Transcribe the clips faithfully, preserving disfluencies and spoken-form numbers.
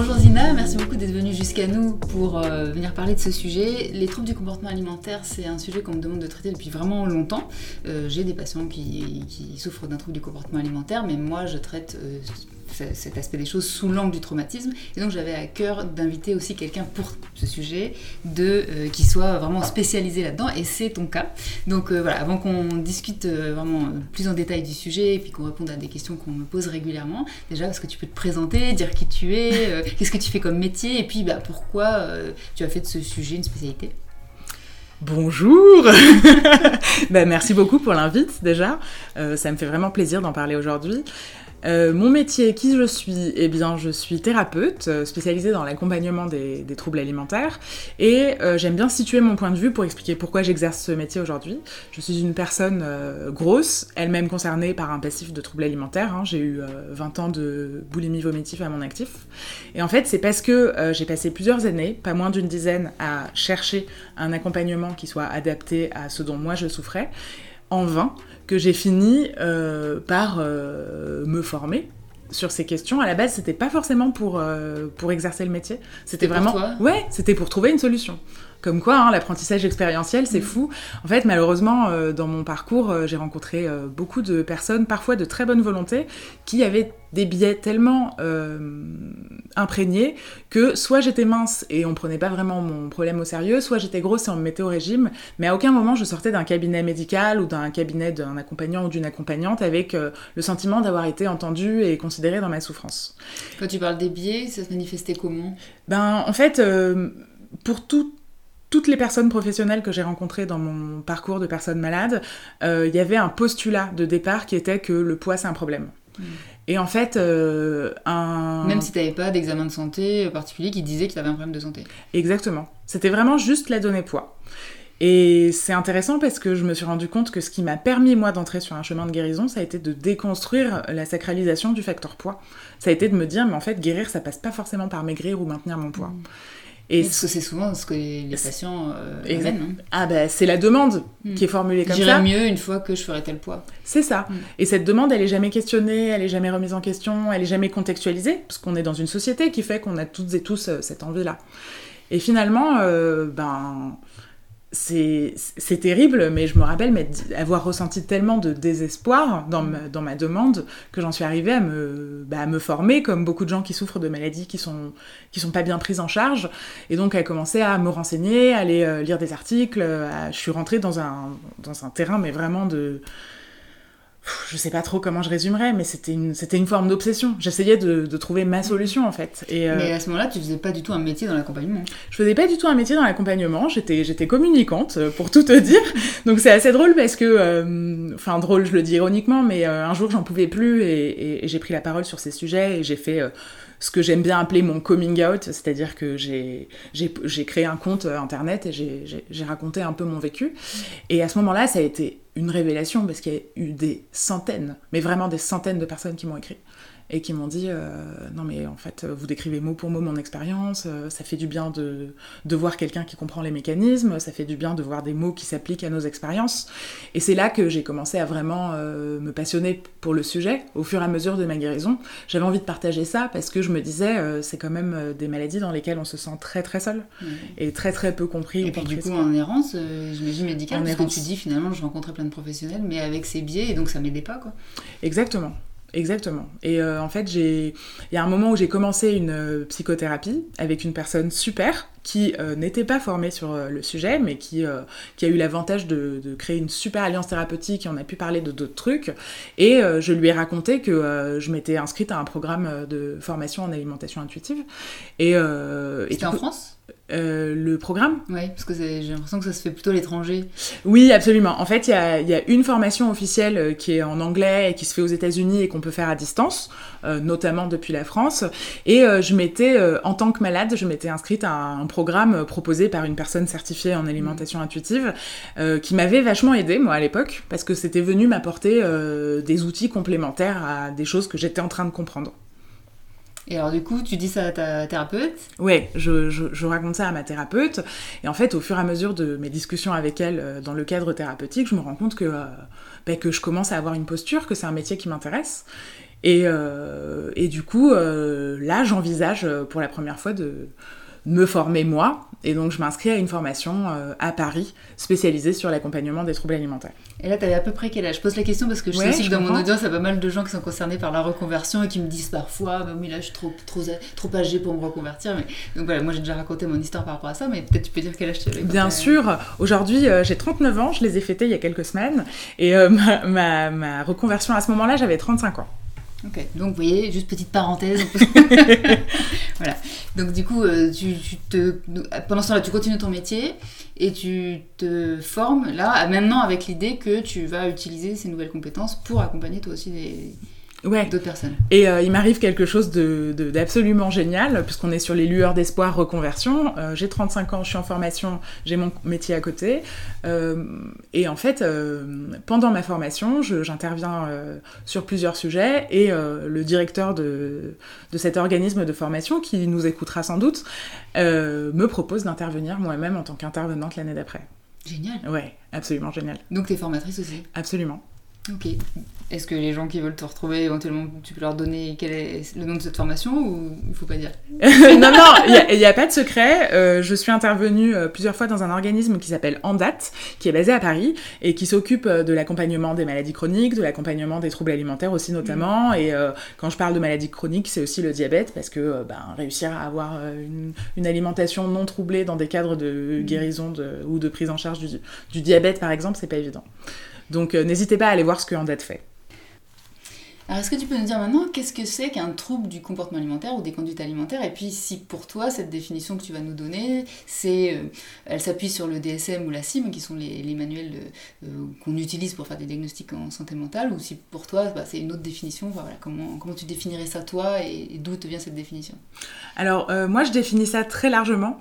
Bonjour Zina, merci beaucoup d'être venue jusqu'à nous pour euh, venir parler de ce sujet. Les troubles du comportement alimentaire, c'est un sujet qu'on me demande de traiter depuis vraiment longtemps. Euh, j'ai des patients qui, qui souffrent d'un trouble du comportement alimentaire, mais moi je traite euh, cet aspect des choses sous l'angle du traumatisme. Et donc j'avais à cœur d'inviter aussi quelqu'un pour ce sujet, de, euh, qui soit vraiment spécialisé là-dedans, et c'est ton cas. Donc euh, voilà, avant qu'on discute euh, vraiment euh, plus en détail du sujet, et puis qu'on réponde à des questions qu'on me pose régulièrement, déjà, est-ce que tu peux te présenter, dire qui tu es, euh, qu'est-ce que tu fais comme métier et puis bah, pourquoi euh, tu as fait de ce sujet une spécialité ? Bonjour ben, merci beaucoup pour l'invite déjà, euh, ça me fait vraiment plaisir d'en parler aujourd'hui. Euh, mon métier, qui je suis ? Eh bien, je suis thérapeute, spécialisée dans l'accompagnement des, des troubles alimentaires et euh, j'aime bien situer mon point de vue pour expliquer pourquoi j'exerce ce métier aujourd'hui. Je suis une personne euh, grosse, elle-même concernée par un passif de troubles alimentaires, hein. J'ai eu euh, vingt ans de boulimie vomitive à mon actif et en fait, c'est parce que euh, j'ai passé plusieurs années, pas moins d'une dizaine, à chercher un accompagnement qui soit adapté à ce dont moi je souffrais, en vain, que j'ai fini euh, par euh, me former sur ces questions. À la base, c'était pas forcément pour, euh, pour exercer le métier. C'était, c'était vraiment... Pour toi. Ouais, c'était pour trouver une solution. Comme quoi, hein, l'apprentissage expérientiel, c'est mmh. fou. En fait, malheureusement, euh, dans mon parcours, euh, j'ai rencontré euh, beaucoup de personnes, parfois de très bonne volonté, qui avaient des biais tellement euh, imprégnés que soit j'étais mince et on prenait pas vraiment mon problème au sérieux, soit j'étais grosse et on me mettait au régime, mais à aucun moment je sortais d'un cabinet médical ou d'un cabinet d'un accompagnant ou d'une accompagnante avec euh, le sentiment d'avoir été entendue et considérée dans ma souffrance. Quand tu parles des biais, ça se manifestait comment ? Ben, en fait, euh, pour tout Toutes les personnes professionnelles que j'ai rencontrées dans mon parcours de personnes malades, euh, il y avait un postulat de départ qui était que le poids, c'est un problème. Mmh. Et en fait, euh, un... Même si t'avais pas d'examen de santé particulier qui disait que t'avais un problème de santé. Exactement. C'était vraiment juste la donnée poids. Et c'est intéressant parce que je me suis rendu compte que ce qui m'a permis, moi, d'entrer sur un chemin de guérison, ça a été de déconstruire la sacralisation du facteur poids. Ça a été de me dire, mais en fait, guérir, ça passe pas forcément par maigrir ou maintenir mon poids. Mmh. Et parce que c'est souvent ce que les patients euh, amènent. Hein. Ah ben, bah, c'est la demande mmh. qui est formulée comme J'irai ça. J'irai mieux une fois que je ferai tel poids. C'est ça. Mmh. Et cette demande, elle est jamais questionnée, elle est jamais remise en question, elle est jamais contextualisée, parce qu'on est dans une société qui fait qu'on a toutes et tous euh, cette envie-là. Et finalement, euh, ben... C'est, c'est terrible, mais je me rappelle mais, avoir ressenti tellement de désespoir dans ma, dans ma demande que j'en suis arrivée à me, bah, à me former, comme beaucoup de gens qui souffrent de maladies qui sont, qui sont pas bien prises en charge. Et donc, à commencer à me renseigner, à aller euh, lire des articles. À, je suis rentrée dans un, dans un terrain, mais vraiment de... Je sais pas trop comment je résumerais, mais c'était une, c'était une forme d'obsession. J'essayais de, de trouver ma solution, en fait. Et, euh, mais à ce moment-là, tu faisais pas du tout un métier dans l'accompagnement. Je faisais pas du tout un métier dans l'accompagnement. J'étais, j'étais communicante, pour tout te dire. Donc c'est assez drôle parce que... Enfin, euh, drôle, je le dis ironiquement, mais euh, un jour, j'en pouvais plus et, et, et j'ai pris la parole sur ces sujets et j'ai fait... Euh, ce que j'aime bien appeler mon coming out, c'est-à-dire que j'ai, j'ai, j'ai créé un compte internet et j'ai, j'ai, j'ai raconté un peu mon vécu. Et à ce moment-là, ça a été une révélation, parce qu'il y a eu des centaines, mais vraiment des centaines de personnes qui m'ont écrit et qui m'ont dit euh, « Non mais en fait, vous décrivez mot pour mot mon expérience, euh, ça fait du bien de, de voir quelqu'un qui comprend les mécanismes, ça fait du bien de voir des mots qui s'appliquent à nos expériences. » Et c'est là que j'ai commencé à vraiment euh, me passionner pour le sujet, au fur et à mesure de ma guérison. J'avais envie de partager ça parce que je me disais euh, c'est quand même des maladies dans lesquelles on se sent très très seul, mmh. et très très peu compris. Et puis du coup, en errance, euh, j'imagine médicale, en parce errance. Que tu dis finalement je rencontrais plein de professionnels, mais avec ces biais, et donc ça m'aidait pas, quoi. Exactement. Exactement. Et euh, en fait, j'ai... il y a un moment où j'ai commencé une euh, psychothérapie avec une personne super qui euh, n'était pas formée sur euh, le sujet, mais qui, euh, qui a eu l'avantage de, de créer une super alliance thérapeutique et on a pu parler de d'autres trucs. Et euh, je lui ai raconté que euh, je m'étais inscrite à un programme de formation en alimentation intuitive. Et, euh, C'était et en coup... France ? Euh, le programme ? Oui, parce que c'est, j'ai l'impression que ça se fait plutôt à l'étranger. Oui, absolument. En fait, il y a, y a une formation officielle qui est en anglais et qui se fait aux États-Unis et qu'on peut faire à distance, euh, notamment depuis la France. Et euh, je m'étais, euh, en tant que malade, je m'étais inscrite à un programme proposé par une personne certifiée en alimentation intuitive euh, qui m'avait vachement aidée, moi, à l'époque, parce que c'était venu m'apporter euh, des outils complémentaires à des choses que j'étais en train de comprendre. Et alors du coup, tu dis ça à ta thérapeute ? Oui, je, je, je raconte ça à ma thérapeute. Et en fait, au fur et à mesure de mes discussions avec elle dans le cadre thérapeutique, je me rends compte que, euh, bah, que je commence à avoir une posture, que c'est un métier qui m'intéresse. Et, euh, et du coup, euh, là, j'envisage pour la première fois de me former moi. Et donc, je m'inscris à une formation euh, à Paris, spécialisée sur l'accompagnement des troubles alimentaires. Et là, t'avais à peu près quel âge ? Je pose la question parce que je ouais, sais aussi que dans comprends. Mon audience, il y a pas mal de gens qui sont concernés par la reconversion et qui me disent parfois bah, « oui, là, je suis trop, trop, trop âgée pour me reconvertir. » Mais... Donc voilà, moi, j'ai déjà raconté mon histoire par rapport à ça, mais peut-être tu peux dire quel âge tu avais. Bien sûr. Aujourd'hui, euh, j'ai trente-neuf ans. Je les ai fêtés il y a quelques semaines. Et euh, ma, ma, ma reconversion, à ce moment-là, j'avais trente-cinq ans. Ok, donc vous voyez, juste petite parenthèse. Voilà. Donc du coup, tu, tu te, pendant ce temps-là, tu continues ton métier et tu te formes là, maintenant avec l'idée que tu vas utiliser ces nouvelles compétences pour accompagner toi aussi des... Ouais. D'autres personnes. Et euh, il m'arrive quelque chose de, de, d'absolument génial, puisqu'on est sur les lueurs d'espoir reconversion. Euh, j'ai trente-cinq ans, je suis en formation, j'ai mon métier à côté. Euh, et en fait, euh, pendant ma formation, je, j'interviens euh, sur plusieurs sujets. Et euh, le directeur de, de cet organisme de formation, qui nous écoutera sans doute, euh, me propose d'intervenir moi-même en tant qu'intervenante l'année d'après. Génial. Ouais, absolument génial. Donc t'es formatrice aussi ? Absolument. Ok. Est-ce que les gens qui veulent te retrouver, éventuellement, tu peux leur donner quel est le nom de cette formation ou il ne faut pas dire ? Non, non, il n'y a, a pas de secret. Euh, je suis intervenue euh, plusieurs fois dans un organisme qui s'appelle Endat, qui est basé à Paris et qui s'occupe euh, de l'accompagnement des maladies chroniques, de l'accompagnement des troubles alimentaires aussi notamment. Mmh. Et euh, quand je parle de maladies chroniques, c'est aussi le diabète parce que euh, ben, réussir à avoir euh, une, une alimentation non troublée dans des cadres de guérison de, ou de prise en charge du, du diabète, par exemple, ce n'est pas évident. Donc euh, n'hésitez pas à aller voir ce que Endat fait. Alors est-ce que tu peux nous dire maintenant qu'est-ce que c'est qu'un trouble du comportement alimentaire ou des conduites alimentaires ? Et puis si pour toi, cette définition que tu vas nous donner, c'est, euh, elle s'appuie sur le D S M ou la C I M, qui sont les, les manuels de, euh, qu'on utilise pour faire des diagnostics en santé mentale, ou si pour toi, bah, c'est une autre définition, voilà, comment, comment tu définirais ça toi et, et d'où te vient cette définition ? Alors euh, moi, je définis ça très largement.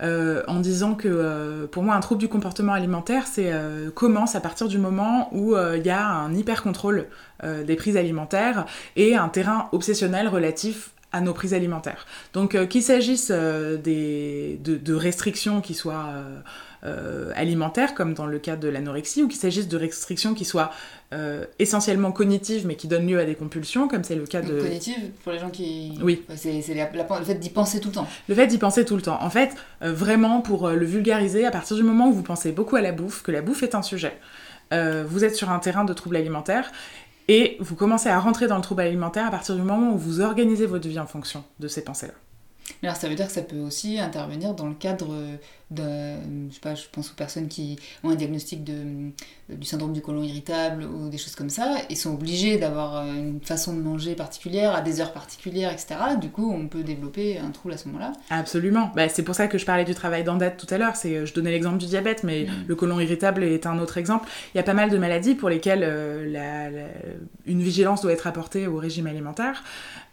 Euh, en disant que euh, pour moi un trouble du comportement alimentaire c'est euh, commence à partir du moment où il euh, y a un hyper-contrôle euh, des prises alimentaires et un terrain obsessionnel relatif à nos prises alimentaires. Donc euh, qu'il s'agisse euh, des, de, de restrictions qui soient euh, euh, alimentaires comme dans le cas de l'anorexie ou qu'il s'agisse de restrictions qui soient Euh, essentiellement cognitive mais qui donne lieu à des compulsions comme c'est le cas de... Cognitive pour les gens qui... Oui. C'est, c'est la, la, le fait d'y penser tout le temps. Le fait d'y penser tout le temps. En fait, euh, vraiment pour le vulgariser, à partir du moment où vous pensez beaucoup à la bouffe, que la bouffe est un sujet, euh, vous êtes sur un terrain de troubles alimentaires et vous commencez à rentrer dans le trouble alimentaire à partir du moment où vous organisez votre vie en fonction de ces pensées-là. Alors ça veut dire que ça peut aussi intervenir dans le cadre d'un, je sais pas, je pense aux personnes qui ont un diagnostic de, du syndrome du côlon irritable ou des choses comme ça, et sont obligées d'avoir une façon de manger particulière, à des heures particulières, et cetera. Du coup, on peut développer un trouble à ce moment-là. Absolument. Bah, c'est pour ça que je parlais du travail d'Endat tout à l'heure. C'est, je donnais l'exemple du diabète, mais mmh. le côlon irritable est un autre exemple. Il y a pas mal de maladies pour lesquelles euh, la, la, une vigilance doit être apportée au régime alimentaire.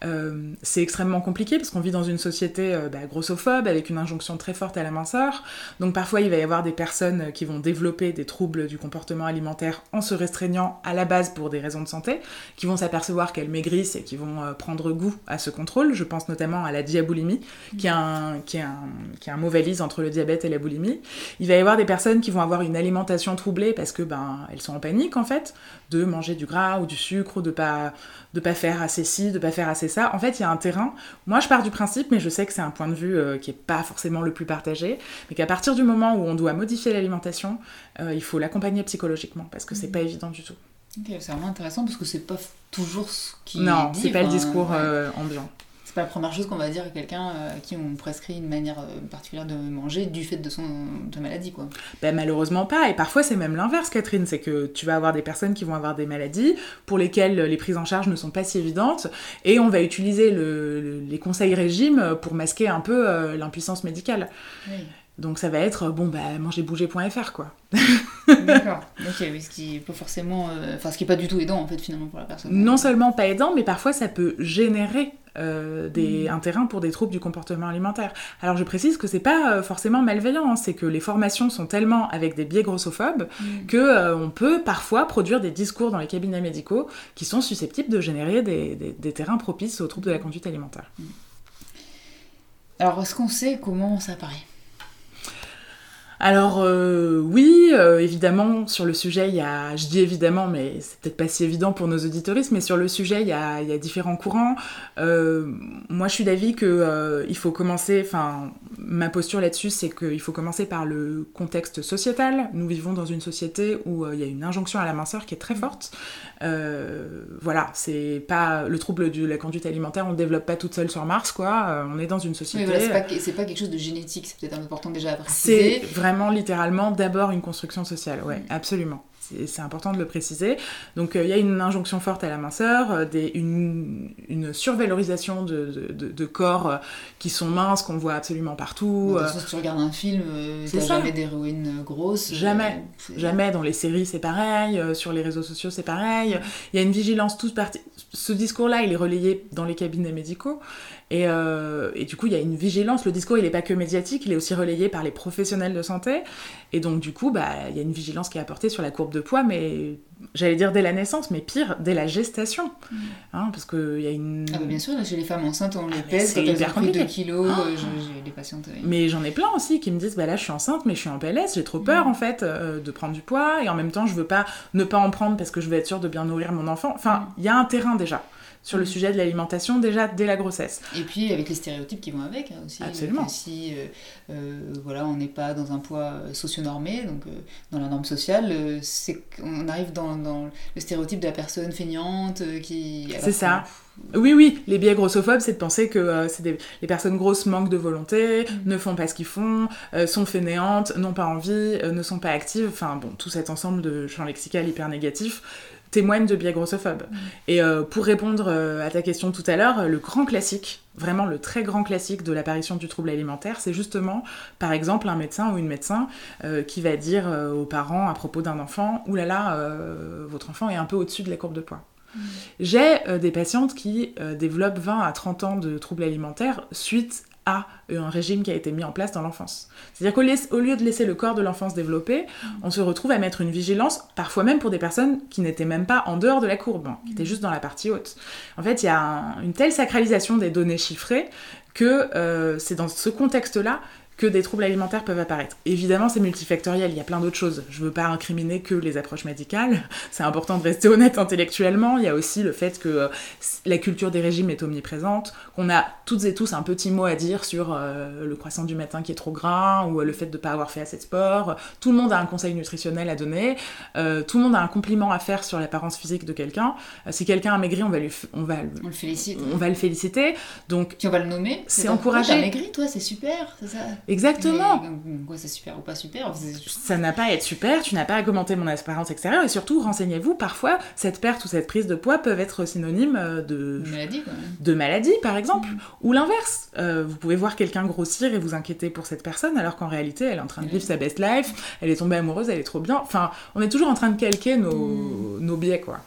Euh, c'est extrêmement compliqué parce qu'on vit dans une société Bah, grossophobe, avec une injonction très forte à la minceur. Donc parfois, il va y avoir des personnes qui vont développer des troubles du comportement alimentaire en se restreignant à la base pour des raisons de santé, qui vont s'apercevoir qu'elles maigrissent et qui vont euh, prendre goût à ce contrôle. Je pense notamment à la diaboulimie, mmh. qui est un, qui est un, qui est un mauvais lien entre le diabète et la boulimie. Il va y avoir des personnes qui vont avoir une alimentation troublée parce que ben, elles sont en panique, en fait, de manger du gras ou du sucre, ou de pas, de pas faire assez ci, de pas faire assez ça. En fait, il y a un terrain. Moi, je pars du principe, mais je Je sais que c'est un point de vue euh, qui n'est pas forcément le plus partagé, mais qu'à partir du moment où on doit modifier l'alimentation, euh, il faut l'accompagner psychologiquement, parce que c'est mmh. pas évident du tout. Ok, c'est vraiment intéressant, parce que c'est pas toujours ce qui non, dit, c'est pas enfin, le discours ouais. euh, ambiant. C'est pas la première chose qu'on va dire à quelqu'un à qui on prescrit une manière particulière de manger du fait de son de maladie, quoi. Ben malheureusement pas, et parfois c'est même l'inverse, Catherine, c'est que tu vas avoir des personnes qui vont avoir des maladies pour lesquelles les prises en charge ne sont pas si évidentes, et on va utiliser le, les conseils régimes pour masquer un peu euh, l'impuissance médicale. Oui. Donc ça va être, bon, bah, manger bouger point f r, quoi. D'accord. Ok, mais ce qui est pas forcément... Euh... Enfin, ce qui est pas du tout aidant, en fait, finalement, pour la personne. Non seulement pas aidant, mais parfois, ça peut générer euh, des... mmh. un terrain pour des troubles du comportement alimentaire. Alors, je précise que c'est pas euh, forcément malveillant, hein. C'est que les formations sont tellement avec des biais grossophobes mmh. que euh, on peut parfois produire des discours dans les cabinets médicaux qui sont susceptibles de générer des, des, des terrains propices aux troubles de la conduite alimentaire. Mmh. Alors, est-ce qu'on sait comment ça apparaît ? Alors euh, oui, euh, évidemment, sur le sujet, il y a, je dis évidemment, mais c'est peut-être pas si évident pour nos auditoristes, mais sur le sujet, il y a, il y a différents courants. Euh, moi, je suis d'avis que euh, il faut commencer, enfin, ma posture là-dessus, c'est qu'il faut commencer par le contexte sociétal. Nous vivons dans une société où euh, il y a une injonction à la minceur qui est très forte. Euh, voilà, c'est pas le trouble de la conduite alimentaire, on le développe pas toute seule sur Mars, quoi. Euh, on est dans une société... Oui, voilà, c'est pas, c'est pas quelque chose de génétique, c'est peut-être important déjà à préciser. C'est vraiment, littéralement, d'abord une construction sociale, ouais, mmh. absolument. C'est, c'est important de le préciser. Donc, il euh, y a une injonction forte à la minceur, euh, des, une, une survalorisation de, de, de corps euh, qui sont minces, qu'on voit absolument partout. De toute façon, si tu regardes un film, euh, t'as jamais d'héroïne grosse. Jamais. Euh, jamais. Dans les séries, c'est pareil. Euh, sur les réseaux sociaux, c'est pareil. Il mmh. y a une vigilance toute partie. Ce discours-là, il est relayé dans les cabinets médicaux. Et, euh, et du coup, il y a une vigilance. Le discours, il n'est pas que médiatique, il est aussi relayé par les professionnels de santé. Et donc, du coup, bah, il y a une vigilance qui est apportée sur la courbe de poids, mais j'allais dire dès la naissance, mais pire, dès la gestation. Mmh. Hein, parce qu'il y a une... Ah bah bien sûr, chez les femmes enceintes, on les ah pèse, quand elles ont pris deux kilos, oh euh, j'ai des patientes... Oui. Mais j'en ai plein aussi qui me disent, bah là je suis enceinte, mais je suis en P L S, j'ai trop peur mmh. en fait euh, de prendre du poids, et en même temps je veux pas ne pas en prendre parce que je veux être sûre de bien nourrir mon enfant. Enfin, il mmh. y a un terrain déjà. Sur le sujet de l'alimentation, déjà dès la grossesse. Et puis avec les stéréotypes qui vont avec hein, aussi. Absolument. Si euh, euh, voilà, on n'est pas dans un poids socio-normé, donc euh, dans la norme sociale, euh, c'est on arrive dans, dans le stéréotype de la personne feignante euh, qui. C'est ça. Que... Oui, oui. Les biais grossophobes, c'est de penser que euh, c'est des... les personnes grosses manquent de volonté, mmh. ne font pas ce qu'ils font, euh, sont fainéantes, n'ont pas envie, euh, ne sont pas actives. Enfin bon, tout cet ensemble de champs lexicaux hyper négatifs. Témoigne de biais grossophobes. Mmh. Et euh, pour répondre euh, à ta question tout à l'heure, le grand classique, vraiment le très grand classique de l'apparition du trouble alimentaire, c'est justement, par exemple, un médecin ou une médecin euh, qui va dire euh, aux parents à propos d'un enfant « Ouh là là, euh, votre enfant est un peu au-dessus de la courbe de poids. » Mmh. J'ai euh, des patientes qui euh, développent vingt à trente ans de troubles alimentaires suite à un régime qui a été mis en place dans l'enfance. C'est-à-dire qu'au lieu de laisser le corps de l'enfance développer, on se retrouve à mettre une vigilance, parfois même pour des personnes qui n'étaient même pas en dehors de la courbe, qui étaient juste dans la partie haute. En fait, il y a un, une telle sacralisation des données chiffrées que euh, c'est dans ce contexte-là que des troubles alimentaires peuvent apparaître. Évidemment, c'est multifactoriel, il y a plein d'autres choses. Je veux pas incriminer que les approches médicales, c'est important de rester honnête intellectuellement, il y a aussi le fait que euh, la culture des régimes est omniprésente, qu'on a toutes et tous un petit mot à dire sur euh, le croissant du matin qui est trop gras, ou euh, le fait de pas avoir fait assez de sport, tout le monde a un conseil nutritionnel à donner, euh, tout le monde a un compliment à faire sur l'apparence physique de quelqu'un. Euh, si quelqu'un a maigri, on va, lui f- on va, on le, félicite. On va le féliciter. Donc, puis on va le nommer, c'est, c'est encouragé. T'as maigri, toi, c'est super, c'est ça. Exactement. Mais, quoi, c'est super ou pas super, ça n'a pas à être super, tu n'as pas à commenter mon apparence extérieure, et surtout, renseignez-vous, parfois, cette perte ou cette prise de poids peuvent être synonymes de... De maladie, quoi. De maladie, par exemple, mmh. ou l'inverse. Euh, vous pouvez voir quelqu'un grossir et vous inquiéter pour cette personne, alors qu'en réalité, elle est en train de vivre mmh. sa best life, elle est tombée amoureuse, elle est trop bien, enfin, on est toujours en train de calquer nos, mmh. nos biais, quoi.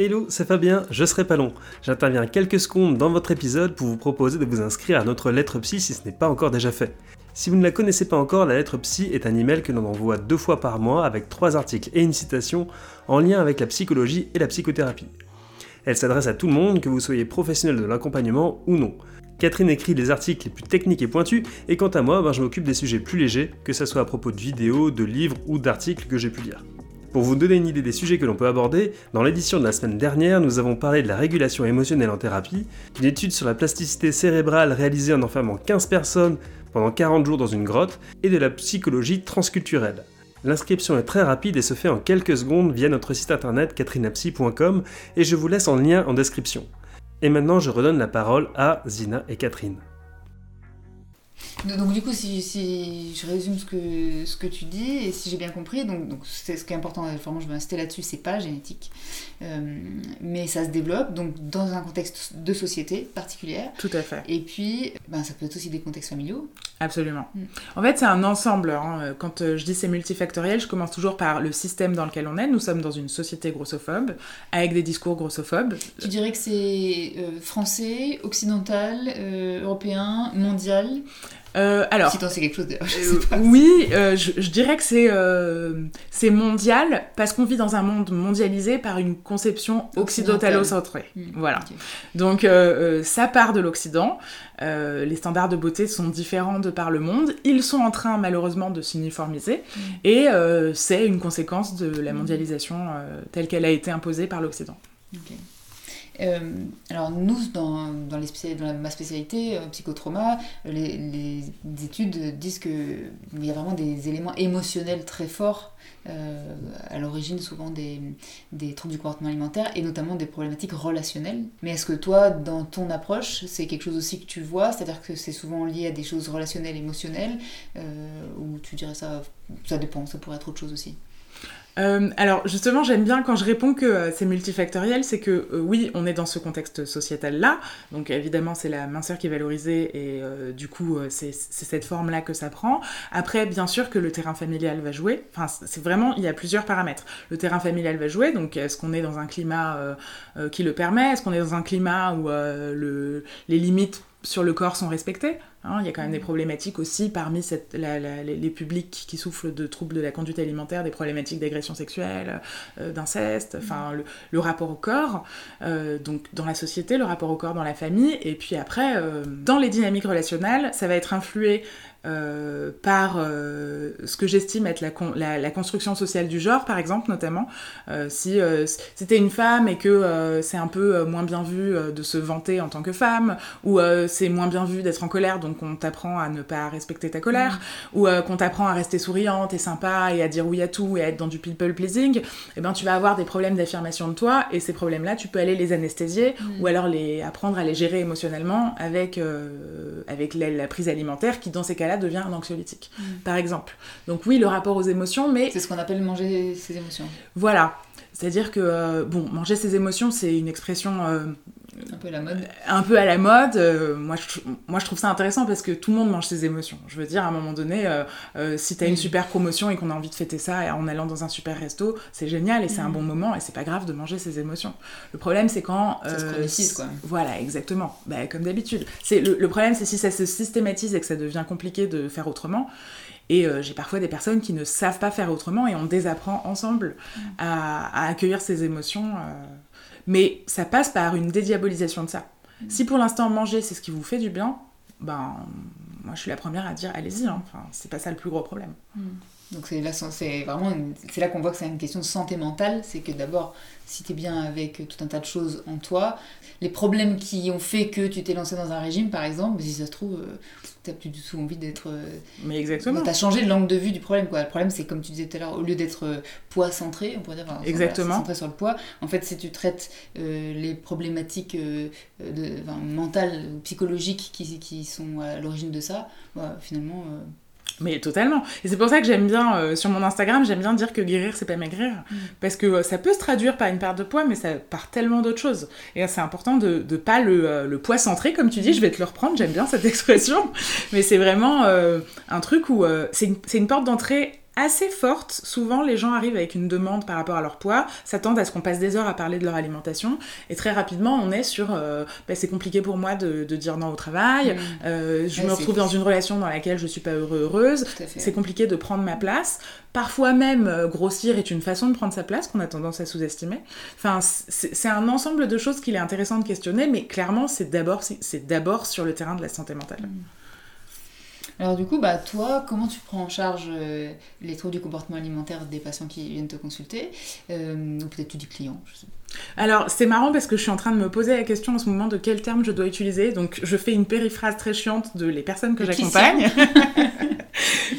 Hello, c'est Fabien, je serai pas long. J'interviens quelques secondes dans votre épisode pour vous proposer de vous inscrire à notre lettre psy si ce n'est pas encore déjà fait. Si vous ne la connaissez pas encore, la lettre psy est un email que l'on envoie deux fois par mois avec trois articles et une citation en lien avec la psychologie et la psychothérapie. Elle s'adresse à tout le monde, que vous soyez professionnel de l'accompagnement ou non. Catherine écrit les articles les plus techniques et pointus, et quant à moi, ben, je m'occupe des sujets plus légers, que ce soit à propos de vidéos, de livres ou d'articles que j'ai pu lire. Pour vous donner une idée des sujets que l'on peut aborder, dans l'édition de la semaine dernière, nous avons parlé de la régulation émotionnelle en thérapie, d'une étude sur la plasticité cérébrale réalisée en enfermant quinze personnes pendant quarante jours dans une grotte, et de la psychologie transculturelle. L'inscription est très rapide et se fait en quelques secondes via notre site internet catherine lapsy point com, et je vous laisse en lien en description. Et maintenant, je redonne la parole à Zina et Catherine. Donc du coup, si, si je résume ce que, ce que tu dis, et si j'ai bien compris, donc, donc c'est ce qui est important, vraiment je vais insister là-dessus, c'est pas génétique, euh, mais ça se développe donc dans un contexte de société particulière. Tout à fait. Et puis, ben, ça peut être aussi des contextes familiaux. Absolument. Mm. En fait, c'est un ensemble. Hein. Quand je dis c'est multifactoriel, je commence toujours par le système dans lequel on est. Nous sommes dans une société grossophobe, avec des discours grossophobes. Tu dirais que c'est euh, français, occidental, euh, européen, mondial? Euh, alors, si t'en sais quelque chose, je sais pas. Euh, oui, euh, je, je dirais que c'est, euh, c'est mondial parce qu'on vit dans un monde mondialisé par une conception occidentalo-centrée. Mmh, voilà. Okay. Donc euh, ça part de l'Occident. Euh, les standards de beauté sont différents de par le monde. Ils sont en train malheureusement de s'uniformiser mmh. et euh, c'est une conséquence de la mondialisation euh, telle qu'elle a été imposée par l'Occident. Ok. Euh, alors nous, dans, dans, les spécial... dans la, ma spécialité, euh, psychotrauma, les, les études disent qu'il y a vraiment des éléments émotionnels très forts euh, à l'origine souvent des, des troubles du comportement alimentaire et notamment des problématiques relationnelles. Mais est-ce que toi, dans ton approche, c'est quelque chose aussi que tu vois, c'est-à-dire que c'est souvent lié à des choses relationnelles, émotionnelles, euh, ou tu dirais ça, ça dépend, ça pourrait être autre chose aussi? Euh, alors justement, j'aime bien quand je réponds que euh, c'est multifactoriel, c'est que euh, oui, on est dans ce contexte sociétal-là, donc évidemment c'est la minceur qui est valorisée et euh, du coup euh, c'est, c'est cette forme-là que ça prend. Après, bien sûr que le terrain familial va jouer, enfin c'est vraiment, il y a plusieurs paramètres. Le terrain familial va jouer, donc est-ce qu'on est dans un climat euh, euh, qui le permet, est-ce qu'on est dans un climat où euh, le, les limites sur le corps sont respectées? Hein, il y a quand même des problématiques aussi parmi cette, la, la, les, les publics qui souffrent de troubles de la conduite alimentaire, des problématiques d'agression sexuelle, euh, d'inceste, enfin le, le rapport au corps, euh, donc dans la société, le rapport au corps dans la famille, et puis après, euh, dans les dynamiques relationnelles, ça va être influé euh, par euh, ce que j'estime être la, con, la, la construction sociale du genre, par exemple, notamment. Euh, si, euh, si t'es une femme et que euh, c'est un peu moins bien vu euh, de se vanter en tant que femme, ou euh, c'est moins bien vu d'être en colère, donc qu'on t'apprend à ne pas respecter ta colère, mmh. ou euh, qu'on t'apprend à rester souriante et sympa et à dire oui à tout et à être dans du people pleasing, eh ben, tu vas avoir des problèmes d'affirmation de toi et ces problèmes-là, tu peux aller les anesthésier mmh. ou alors les apprendre à les gérer émotionnellement avec, euh, avec la, la prise alimentaire qui, dans ces cas-là, devient un anxiolytique, mmh. par exemple. Donc oui, le rapport aux émotions, mais... C'est ce qu'on appelle manger ses émotions. Voilà. C'est-à-dire que, euh, bon, manger ses émotions, c'est une expression... Euh, Un peu à la mode. Un peu à la mode. Euh, moi, je, moi, je trouve ça intéressant parce que tout le monde mange ses émotions. Je veux dire, à un moment donné, euh, euh, si t'as mmh. une super promotion et qu'on a envie de fêter ça en allant dans un super resto, c'est génial et mmh. c'est un bon moment et c'est pas grave de manger ses émotions. Le problème, c'est quand... Euh, ça se chronicise, quoi. Voilà, exactement. Bah, comme d'habitude. C'est, le, le problème, c'est si ça se systématise et que ça devient compliqué de faire autrement. Et euh, j'ai parfois des personnes qui ne savent pas faire autrement et on désapprend ensemble mmh. à, à accueillir ses émotions... Euh... Mais ça passe par une dédiabolisation de ça. Mmh. Si pour l'instant manger c'est ce qui vous fait du bien, ben moi je suis la première à dire allez-y, hein. Enfin, c'est pas ça le plus gros problème. Mmh. Donc c'est là, c'est vraiment une, c'est là qu'on voit que c'est une question de santé mentale, c'est que d'abord si t'es bien avec tout un tas de choses en toi, les problèmes qui ont fait que tu t'es lancé dans un régime par exemple, si ça se trouve t'as plus du tout envie d'être... Mais exactement. T'as changé de l'angle de vue du problème quoi. Le problème c'est comme tu disais tout à l'heure, au lieu d'être poids centré, on pourrait dire enfin, exactement. Centré sur le poids, en fait si tu traites euh, les problématiques euh, de, enfin, mentales, psychologiques qui, qui sont à l'origine de ça, bah, finalement... Euh, Mais totalement. Et c'est pour ça que j'aime bien, euh, sur mon Instagram, j'aime bien dire que guérir, c'est pas maigrir. Mmh. Parce que euh, ça peut se traduire par une perte de poids, mais ça par tellement d'autres choses. Et c'est important de ne pas le, euh, le poids centré, comme tu dis, je vais te le reprendre, j'aime bien cette expression. Mais c'est vraiment euh, un truc où euh, c'est, une, c'est une porte d'entrée assez forte. Souvent, les gens arrivent avec une demande par rapport à leur poids, s'attendent à ce qu'on passe des heures à parler de leur alimentation, et très rapidement, on est sur euh, bah, c'est compliqué pour moi de, de dire non au travail, mmh. euh, je ouais, me retrouve dans une relation dans laquelle je suis pas heureux, heureuse, c'est compliqué de prendre ma place. Parfois même, euh, grossir est une façon de prendre sa place qu'on a tendance à sous-estimer. Enfin, c'est, c'est un ensemble de choses qu'il est intéressant de questionner, mais clairement, c'est d'abord, c'est, c'est d'abord sur le terrain de la santé mentale. Mmh. Alors du coup, bah, toi, comment tu prends en charge euh, les troubles du comportement alimentaire des patients qui viennent te consulter euh, ou peut-être tu dis clients, je sais pas. Alors, c'est marrant parce que je suis en train de me poser la question en ce moment de quel terme je dois utiliser. Donc, je fais une périphrase très chiante de les personnes que j'accompagne.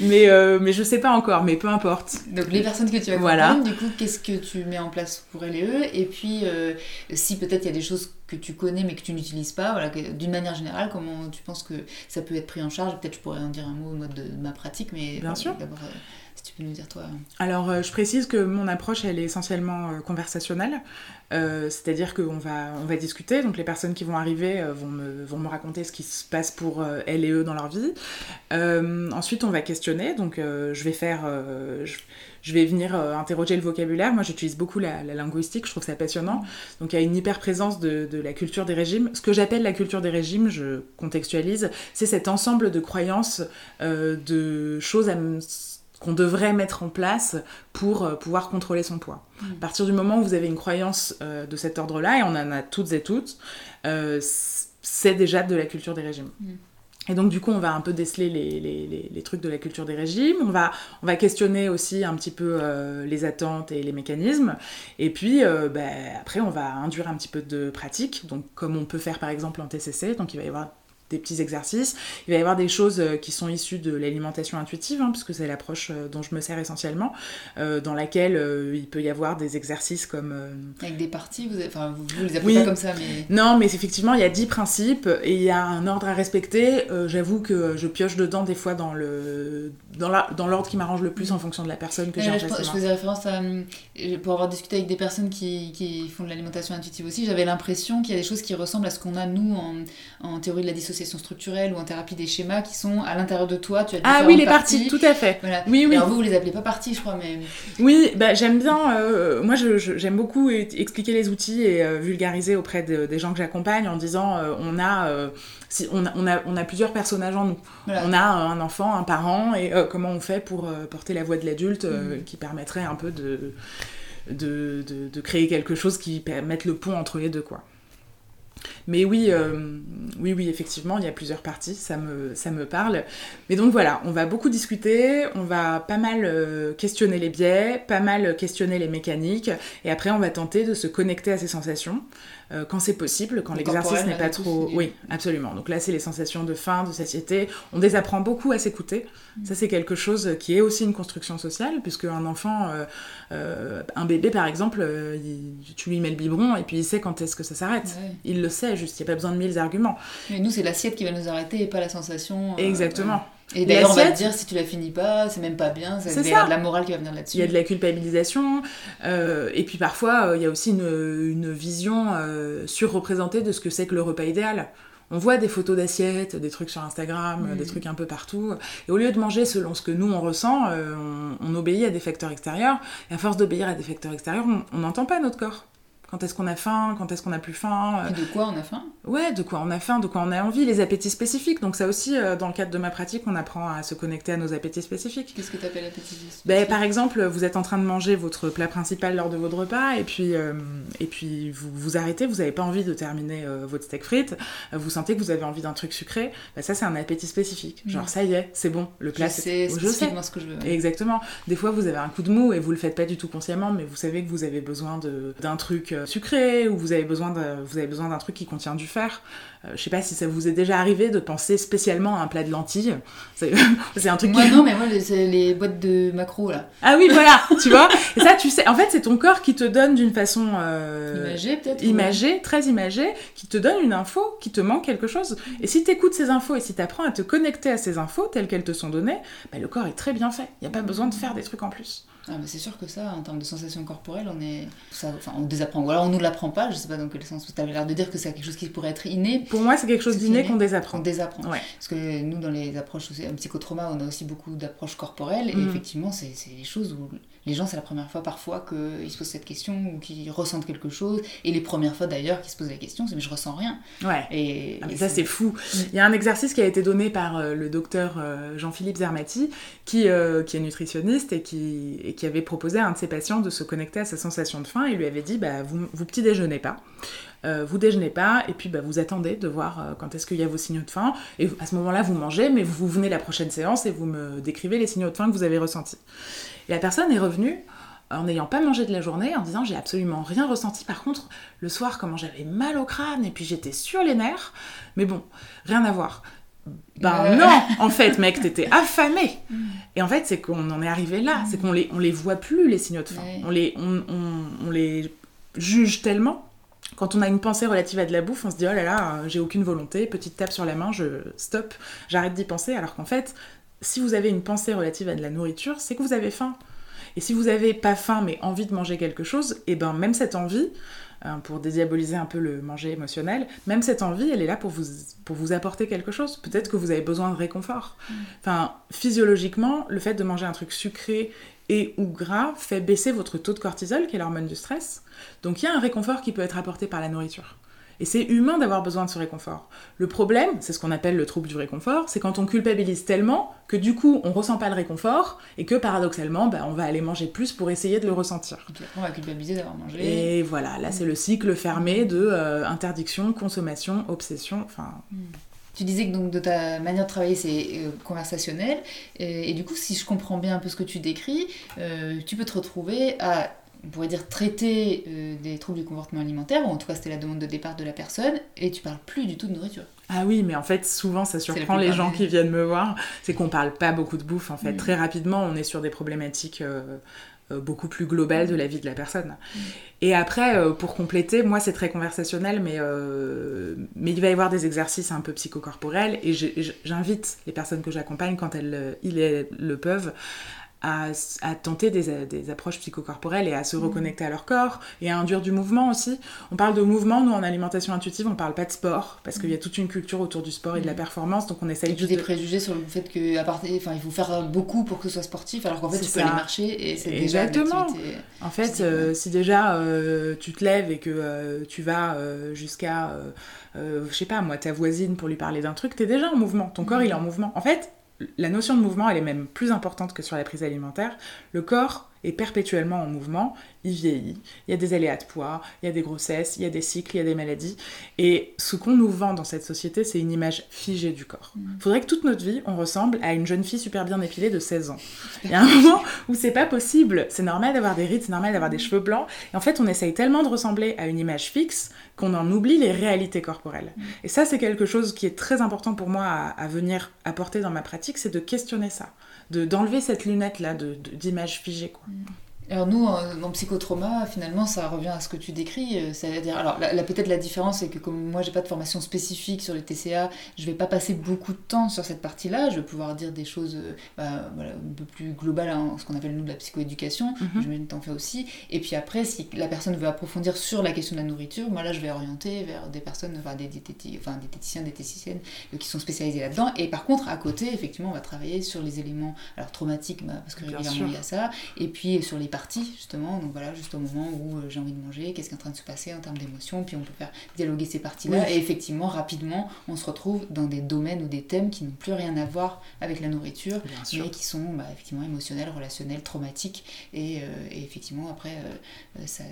mais, euh, mais je sais pas encore, mais peu importe. Donc, les personnes que tu accompagnes, voilà. Du coup, qu'est-ce que tu mets en place pour elles et eux ? Et puis, euh, si peut-être il y a des choses que tu connais mais que tu n'utilises pas, voilà, que, d'une manière générale, comment tu penses que ça peut être pris en charge ? Peut-être je pourrais en dire un mot au mode de, de ma pratique, mais... Bien sûr. D'abord, euh... que tu peux nous dire, toi? Alors, euh, je précise que mon approche, elle est essentiellement euh, conversationnelle. Euh, c'est-à-dire qu'on va, on va discuter. Donc, les personnes qui vont arriver euh, vont, me, vont me raconter ce qui se passe pour euh, elles et eux dans leur vie. Euh, ensuite, on va questionner. Donc, euh, je vais faire... Euh, je... Je vais venir euh, interroger le vocabulaire. Moi, j'utilise beaucoup la, la linguistique. Je trouve ça passionnant. Donc, il y a une hyper-présence de, de la culture des régimes. Ce que j'appelle la culture des régimes, je contextualise, c'est cet ensemble de croyances, euh, de choses à m- qu'on devrait mettre en place pour euh, pouvoir contrôler son poids. Mmh. À partir du moment où vous avez une croyance euh, de cet ordre-là, et on en a toutes et toutes, euh, c'est déjà de la culture des régimes. Mmh. Et donc, du coup, on va un peu déceler les, les, les, les trucs de la culture des régimes. On va, on va questionner aussi un petit peu euh, les attentes et les mécanismes. Et puis, euh, bah, après, on va induire un petit peu de pratique. Donc, comme on peut faire, par exemple, en T C C. Donc, il va y avoir des petits exercices. Il va y avoir des choses qui sont issues de l'alimentation intuitive, hein, puisque c'est l'approche dont je me sers essentiellement, euh, dans laquelle euh, il peut y avoir des exercices comme... Euh... Avec des parties, vous, enfin, vous, vous les appelez oui. pas comme ça, mais... Non, mais effectivement, il y a dix principes et il y a un ordre à respecter. Euh, j'avoue que je pioche dedans des fois dans, le... dans, la... dans l'ordre qui m'arrange le plus en fonction de la personne que j'ai en face. Je faisais référence à... Pour avoir discuté avec des personnes qui, qui font de l'alimentation intuitive aussi, j'avais l'impression qu'il y a des choses qui ressemblent à ce qu'on a, nous, en, en théorie de la dissociation structurelle ou en thérapie des schémas qui sont à l'intérieur de toi, tu as différentes ah oui les parties, parties tout à fait voilà. oui, oui. Alors vous vous les appelez pas parties je crois mais oui bah, j'aime bien euh, moi je, je, j'aime beaucoup expliquer les outils et euh, vulgariser auprès de, des gens que j'accompagne en disant euh, on a euh, si on a, on a on a plusieurs personnages en nous voilà. On a euh, un enfant, un parent et euh, comment on fait pour euh, porter la voix de l'adulte euh, mmh. qui permettrait un peu de de, de de créer quelque chose qui permette le pont entre les deux quoi. Mais oui, euh, oui, oui, effectivement, il y a plusieurs parties, ça me, ça me parle. Mais donc voilà, on va beaucoup discuter, on va pas mal euh, questionner les biais, pas mal questionner les mécaniques, et après on va tenter de se connecter à ces sensations, euh, quand c'est possible, quand donc l'exercice n'est pas trop... Aussi. Oui, absolument. Donc là, c'est les sensations de faim, de satiété. On désapprend beaucoup à s'écouter. Mmh. Ça, c'est quelque chose qui est aussi une construction sociale, puisque un enfant, euh, euh, un bébé par exemple, euh, il, tu lui mets le biberon, et puis il sait quand est-ce que ça s'arrête. Ouais. Il le sait, juste, il n'y a pas besoin de mille arguments. Mais nous, c'est l'assiette qui va nous arrêter et pas la sensation. Euh, Exactement. Euh... Et d'ailleurs, l'assiette... on va te dire, si tu la finis pas, c'est même pas bien, c'est, c'est il y a de la morale qui va venir là-dessus. Il y a de la culpabilisation, euh, et puis parfois, euh, il y a aussi une, une vision euh, surreprésentée de ce que c'est que le repas idéal. On voit des photos d'assiettes, des trucs sur Instagram, mmh. des trucs un peu partout. Et au lieu de manger selon ce que nous, on ressent, euh, on, on obéit à des facteurs extérieurs. Et à force d'obéir à des facteurs extérieurs, on n'entend pas notre corps. Quand est-ce qu'on a faim? Quand est-ce qu'on a plus faim? Et de quoi on a faim? Ouais, de quoi on a faim, de quoi on a envie, les appétits spécifiques. Donc ça aussi, dans le cadre de ma pratique, on apprend à se connecter à nos appétits spécifiques. Qu'est-ce que t'appelles appétit spécifique? Ben, par exemple, vous êtes en train de manger votre plat principal lors de votre repas, et puis, euh, et puis vous vous arrêtez, vous n'avez pas envie de terminer euh, votre steak frites, vous sentez que vous avez envie d'un truc sucré, ben, ça c'est un appétit spécifique. Genre mmh. ça y est, c'est bon, le plat je c'est... Je sais ce que je veux. Ouais. Exactement. Des fois, vous avez un coup de mou et vous le faites pas du tout consciemment, mais vous savez que vous avez besoin de, d'un truc... sucré, ou vous avez besoin de, vous avez besoin d'un truc qui contient du fer. Euh, je sais pas si ça vous est déjà arrivé de penser spécialement à un plat de lentilles. C'est, c'est un truc moi qui... non, mais moi, c'est les boîtes de macros, là. Ah oui, voilà, tu vois. Et ça, tu sais, en fait, c'est ton corps qui te donne d'une façon... Euh, imagée, peut-être. Imagée, ou... très imagée, qui te donne une info, qui te manque quelque chose. Et si t'écoutes ces infos et si t'apprends à te connecter à ces infos telles qu'elles te sont données, bah, le corps est très bien fait. Il n'y a pas besoin de faire des trucs en plus. Ah bah c'est sûr que ça, en termes de sensations corporelles, on est, ça, enfin, on désapprend. Ou alors on nous l'apprend pas. Je sais pas dans quel sens. Tu avais l'air de dire que c'est quelque chose qui pourrait être inné. Pour moi, c'est quelque chose d'inné qu'on désapprend. On désapprend. Ouais. Parce que nous, dans les approches aussi, psychotrauma, on a aussi beaucoup d'approches corporelles. Mmh. Et effectivement, c'est c'est des choses où les gens, c'est la première fois parfois qu'ils se posent cette question ou qu'ils ressentent quelque chose. Et les premières fois d'ailleurs qu'ils se posent la question, c'est mais je ressens rien. Ouais. Et, ah, mais et ça c'est, c'est fou. Il mmh. y a un exercice qui a été donné par euh, le docteur euh, Jean-Philippe Zermati, qui euh, qui est nutritionniste et qui et qui avait proposé à un de ses patients de se connecter à sa sensation de faim. Il lui avait dit bah, « vous, vous petit déjeunez pas, euh, vous déjeunez pas, et puis bah, vous attendez de voir euh, quand est-ce qu'il y a vos signaux de faim, et à ce moment-là, vous mangez, mais vous venez la prochaine séance et vous me décrivez les signaux de faim que vous avez ressentis. » Et la personne est revenue en n'ayant pas mangé de la journée, en disant « j'ai absolument rien ressenti. Par contre, le soir, comment j'avais mal au crâne, et puis j'étais sur les nerfs, mais bon, rien à voir. » Ben euh... non, en fait, mec, t'étais affamé. Mmh. Et en fait, c'est qu'on en est arrivé là. Mmh. C'est qu'on les, on les voit plus, les signaux de faim. Ouais. On les, on, on, on les juge tellement. Quand on a une pensée relative à de la bouffe, on se dit « oh là là, j'ai aucune volonté, petite tape sur la main, je stop, j'arrête d'y penser », alors qu'en fait... si vous avez une pensée relative à de la nourriture, c'est que vous avez faim. Et si vous n'avez pas faim mais envie de manger quelque chose, et ben même cette envie, pour dédiaboliser un peu le manger émotionnel, même cette envie, elle est là pour vous, pour vous apporter quelque chose. Peut-être que vous avez besoin de réconfort. Mmh. Enfin, physiologiquement, le fait de manger un truc sucré et ou gras fait baisser votre taux de cortisol, qui est l'hormone du stress. Donc il y a un réconfort qui peut être apporté par la nourriture. Et c'est humain d'avoir besoin de ce réconfort. Le problème, c'est ce qu'on appelle le trouble du réconfort, c'est quand on culpabilise tellement que du coup, on ressent pas le réconfort et que paradoxalement, bah, on va aller manger plus pour essayer de le ressentir. On va culpabiliser d'avoir mangé. Et voilà, là, c'est le cycle fermé de euh, interdiction, consommation, obsession, enfin... Mm. Tu disais que donc, de ta manière de travailler, c'est euh, conversationnel. Et, et du coup, si je comprends bien un peu ce que tu décris, euh, tu peux te retrouver à... on pourrait dire traiter euh, des troubles du comportement alimentaire, ou en tout cas c'était la demande de départ de la personne, et tu parles plus du tout de nourriture. Ah oui, mais en fait souvent ça surprend les gens qui viennent me voir, c'est qu'on parle pas beaucoup de bouffe en fait. Mmh. Très rapidement on est sur des problématiques euh, euh, beaucoup plus globales de la vie de la personne. Mmh. Et après euh, pour compléter, moi c'est très conversationnel, mais, euh, mais il va y avoir des exercices un peu psychocorporels, et j'invite les personnes que j'accompagne quand elles ils le peuvent À, à tenter des, des approches psychocorporelles et à se reconnecter à leur corps et à induire du mouvement aussi. On parle de mouvement, nous en alimentation intuitive, on parle pas de sport parce qu'il y a toute une culture autour du sport et de la performance, donc on essaye juste des de... préjugés sur le fait que à part... enfin, il faut faire beaucoup pour que ce soit sportif, alors qu'en fait c'est tu ça. peux aller marcher et c'est Exactement. déjà une activité. En fait, euh, si déjà euh, tu te lèves et que euh, tu vas euh, jusqu'à, euh, euh, je sais pas moi, ta voisine pour lui parler d'un truc, t'es déjà en mouvement, ton corps mmh. il est en mouvement. En fait, la notion de mouvement, elle est même plus importante que sur la prise alimentaire. Le corps est perpétuellement en mouvement, il vieillit, il y a des aléas de poids, il y a des grossesses, il y a des cycles, il y a des maladies. Et ce qu'on nous vend dans cette société, c'est une image figée du corps. Il mmh. faudrait que toute notre vie, on ressemble à une jeune fille super bien épilée de seize ans. Il y a un moment où c'est pas possible. C'est normal d'avoir des rides, c'est normal d'avoir des cheveux blancs. Et en fait, on essaye tellement de ressembler à une image fixe qu'on en oublie les réalités corporelles. Mmh. Et ça, c'est quelque chose qui est très important pour moi à, à venir apporter dans ma pratique, c'est de questionner ça. De, d'enlever cette lunette-là de, de, d'image figée, quoi. Alors nous, en, en psychotrauma, finalement, ça revient à ce que tu décris, c'est-à-dire, alors là, là, peut-être la différence, c'est que comme moi, j'ai pas de formation spécifique sur les T C A, je vais pas passer beaucoup de temps sur cette partie-là, je vais pouvoir dire des choses bah, voilà, un peu plus globales, hein, ce qu'on appelle nous de la psychoéducation, mm-hmm. je mets le temps fait aussi, et puis après, si la personne veut approfondir sur la question de la nourriture, moi là, je vais orienter vers des personnes, enfin, des diététi- enfin, diététiciens, diététiciennes, euh, qui sont spécialisés là-dedans, et par contre, à côté, effectivement, on va travailler sur les éléments, alors traumatiques, bah, parce que Bien régulièrement, sûr. il y a ça, et puis sur les justement, donc voilà, juste au moment où euh, j'ai envie de manger, qu'est-ce qui est en train de se passer en termes d'émotions, puis on peut faire dialoguer ces parties-là, oui. et effectivement, rapidement, on se retrouve dans des domaines ou des thèmes qui n'ont plus rien à voir avec la nourriture, mais qui sont bah, effectivement émotionnels, relationnels, traumatiques, et, euh, et effectivement, après, euh, ça,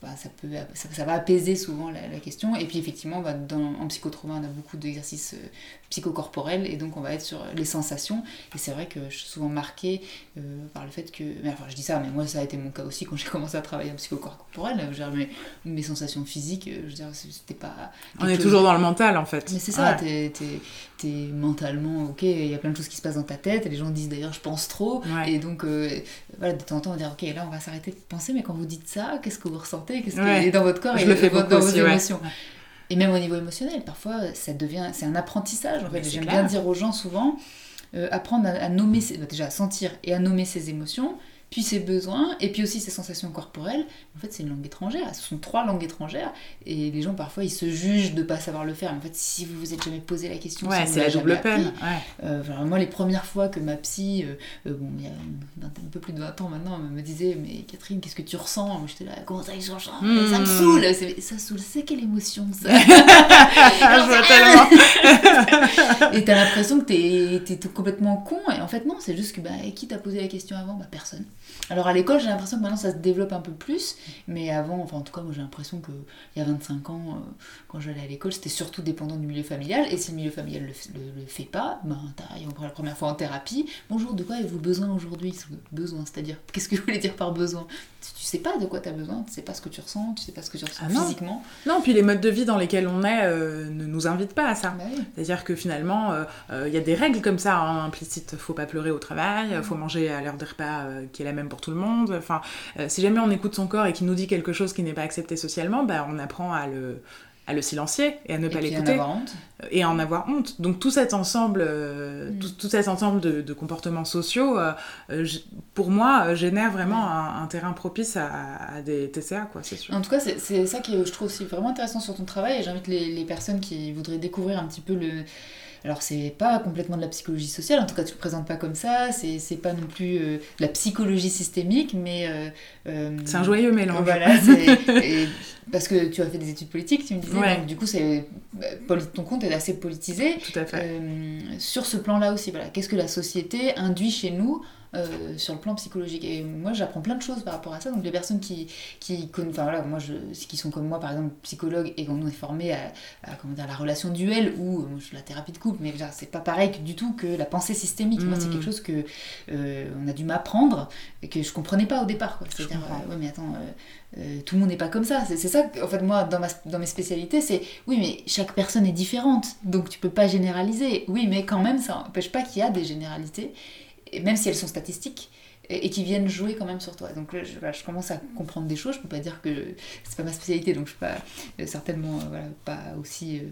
bah, ça, peut, ça, ça va apaiser souvent la, la question, et puis effectivement, bah, dans, en psychotrauma, on a beaucoup d'exercices euh, psychocorporels, et donc on va être sur les sensations, et c'est vrai que je suis souvent marquée euh, par le fait que, mais, enfin je dis ça, mais moi ça a été mon cas aussi quand j'ai commencé à travailler en psychocorps corporel, mes, mes sensations physiques, je veux dire, c'était pas... On est toujours dans le mental en fait. Mais c'est ça, ouais. t'es, t'es, t'es mentalement ok, il y a plein de choses qui se passent dans ta tête, et les gens disent d'ailleurs je pense trop, ouais. et donc euh, voilà, de temps en temps on va dire ok, là on va s'arrêter de penser, mais quand vous dites ça, qu'est-ce que vous ressentez, qu'est-ce ouais. qui est dans votre corps je et le fais dans vos aussi, émotions ouais. Et même au niveau émotionnel, parfois ça devient, c'est un apprentissage en fait, j'aime clair. bien dire aux gens souvent, euh, apprendre à, à nommer, ses, déjà à sentir et à nommer ses émotions, puis ses besoins, et puis aussi ses sensations corporelles. En fait, c'est une langue étrangère. Ce sont trois langues étrangères. Et les gens, parfois, ils se jugent de ne pas savoir le faire. En fait, si vous vous êtes jamais posé la question... Ouais, si c'est la double peine. Ouais. Euh, enfin, moi, les premières fois que ma psy, euh, bon, il y a un peu plus de vingt ans maintenant, elle me disait « Mais Catherine, qu'est-ce que tu ressens ?» Moi, j'étais là « Comment ça, je ressens mmh. Ça me saoule !» Ça me saoule, c'est quelle émotion, ça Je vois tellement Et t'as l'impression que t'es, t'es complètement con. Et en fait, non, c'est juste que bah, qui t'a posé la question avant bah, personne. Alors à l'école, j'ai l'impression que maintenant ça se développe un peu plus, mais avant, enfin en tout cas, moi j'ai l'impression qu'il y a vingt-cinq ans, euh, quand j'allais à l'école, c'était surtout dépendant du milieu familial, et si le milieu familial ne le, le, le fait pas, ben t'arrives pour la première fois en thérapie, bonjour, de quoi avez-vous besoin aujourd'hui ? Besoin, c'est-à-dire, qu'est-ce que vous voulez dire par besoin ? Tu sais pas de quoi t'as besoin, tu sais pas ce que tu ressens, tu sais pas ce que tu ressens ah non. physiquement. Non, puis les modes de vie dans lesquels on est euh, ne nous invitent pas à ça. Bah oui. C'est-à-dire que finalement, il euh, euh, y a des règles comme ça, hein, implicites, faut pas pleurer au travail, mmh. faut manger à l'heure des repas euh, qui est la même pour tout le monde. Enfin, euh, si jamais on écoute son corps et qu'il nous dit quelque chose qui n'est pas accepté socialement, bah, on apprend à le... à le silencier et à ne pas l'écouter. Et en avoir honte. Et en avoir honte. Donc tout cet ensemble, euh, mmh. tout, tout cet ensemble de, de comportements sociaux, euh, j- pour moi, génère vraiment mmh. un, un terrain propice à, à des T C A, quoi, c'est sûr. En tout cas, c'est, c'est ça que je trouve aussi vraiment intéressant sur ton travail, et j'invite les, les personnes qui voudraient découvrir un petit peu le... Alors, c'est pas complètement de la psychologie sociale, en tout cas, tu le présentes pas comme ça, c'est, c'est pas non plus euh, de la psychologie systémique, mais... Euh, euh, c'est un joyeux mélange. Voilà, c'est... et, parce que tu as fait des études politiques, tu me disais, ouais. donc du coup, c'est, ton compte est assez politisé. Tout à fait. Euh, sur ce plan-là aussi, voilà, qu'est-ce que la société induit chez nous Euh, sur le plan psychologique, et moi j'apprends plein de choses par rapport à ça. Donc les personnes qui qui enfin voilà moi je qui sont comme moi par exemple psychologues et qu'on est formé à, à comment dire la relation duel ou moi, la thérapie de couple, mais genre, c'est pas pareil que, du tout que la pensée systémique. Mmh. Moi c'est quelque chose que euh, on a dû m'apprendre et que je comprenais pas au départ, quoi. C'est-à-dire euh, ouais mais attends euh, euh, tout le monde n'est pas comme ça. C'est, c'est ça en fait moi dans ma dans mes spécialités c'est oui mais chaque personne est différente donc tu peux pas généraliser. Oui mais quand même ça n'empêche pas qu'il y a des généralités. Même si elles sont statistiques et, et qui viennent jouer quand même sur toi. Donc là, je, voilà, je commence à comprendre des choses. Je peux pas dire que je, c'est pas ma spécialité, donc je suis pas euh, certainement euh, voilà, pas aussi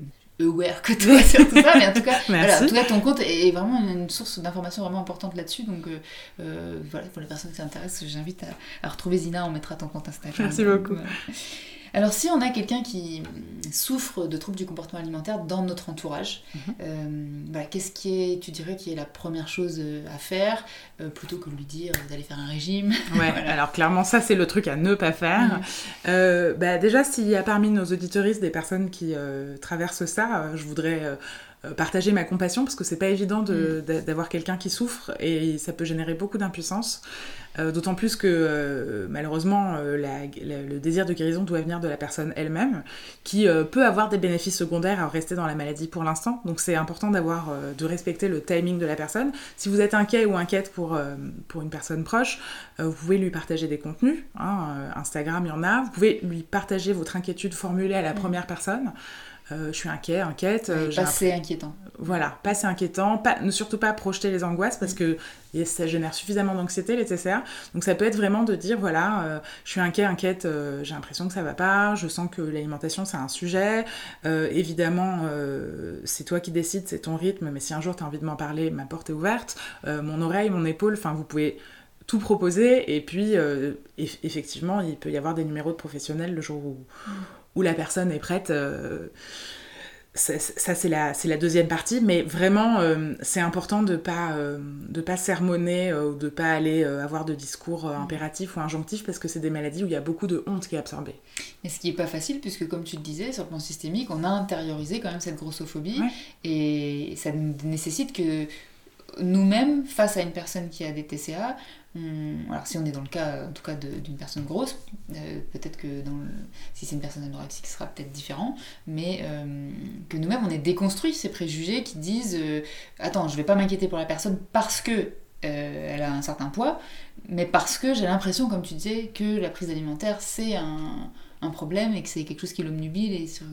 euh, aware que toi sur tout ça. Mais en tout cas, voilà, en tout cas, ton compte est, est vraiment une source d'information vraiment importante là-dessus. Donc euh, euh, voilà, pour les personnes qui s'intéressent, j'invite à, à retrouver Zina. On mettra ton compte Instagram. Merci beaucoup. Voilà. Alors, si on a quelqu'un qui souffre de troubles du comportement alimentaire dans notre entourage, mmh. euh, voilà, qu'est-ce qui est, tu dirais, qui est la première chose à faire, euh, plutôt que de lui dire d'aller faire un régime ? Ouais, voilà. Alors clairement, ça, c'est le truc à ne pas faire. Mmh. Euh, bah, déjà, s'il y a parmi nos auditeuristes des personnes qui euh, traversent ça, euh, je voudrais... Euh, partager ma compassion parce que c'est pas évident de, mmh. d'avoir quelqu'un qui souffre et ça peut générer beaucoup d'impuissance, euh, d'autant plus que euh, malheureusement euh, la, la, le désir de guérison doit venir de la personne elle-même qui euh, peut avoir des bénéfices secondaires à rester dans la maladie pour l'instant, donc c'est important d'avoir, euh, de respecter le timing de la personne. Si vous êtes inquiet ou inquiète pour, euh, pour une personne proche, euh, vous pouvez lui partager des contenus, hein, euh, Instagram il y en a, vous pouvez lui partager votre inquiétude formulée à la mmh. première personne. Euh, je suis inquiet, inquiète. Euh, pas assez un... inquiétant. Voilà, pas assez inquiétant. Pas... Ne surtout pas projeter les angoisses parce que ça génère suffisamment d'anxiété, les T C A. Donc ça peut être vraiment de dire, voilà, euh, je suis inquiet, inquiète, euh, j'ai l'impression que ça va pas, je sens que l'alimentation c'est un sujet. Euh, évidemment, euh, c'est toi qui décides, c'est ton rythme, mais si un jour t'as envie de m'en parler, ma porte est ouverte. Euh, mon oreille, mon épaule, enfin vous pouvez... tout proposer, et puis euh, eff- effectivement, il peut y avoir des numéros de professionnels le jour où, où la personne est prête. Euh, ça, ça c'est, la, c'est la deuxième partie, mais vraiment, euh, c'est important de pas, euh, de pas sermonner ou euh, de pas aller euh, avoir de discours euh, impératifs ou injonctifs, parce que c'est des maladies où il y a beaucoup de honte qui est absorbée. Mais ce qui est pas facile, puisque comme tu le disais, sur le plan systémique, on a intériorisé quand même cette grossophobie, ouais. et ça nécessite que nous-mêmes, face à une personne qui a des T C A, alors si on est dans le cas en tout cas de, d'une personne grosse, euh, peut-être que dans le, si c'est une personne anorexique ce sera peut-être différent, mais euh, que nous-mêmes on ait déconstruit ces préjugés qui disent euh, attends je vais pas m'inquiéter pour la personne parce que euh, elle a un certain poids, mais parce que j'ai l'impression comme tu disais que la prise alimentaire c'est un... un problème et que c'est quelque chose qui l'obnubile et sur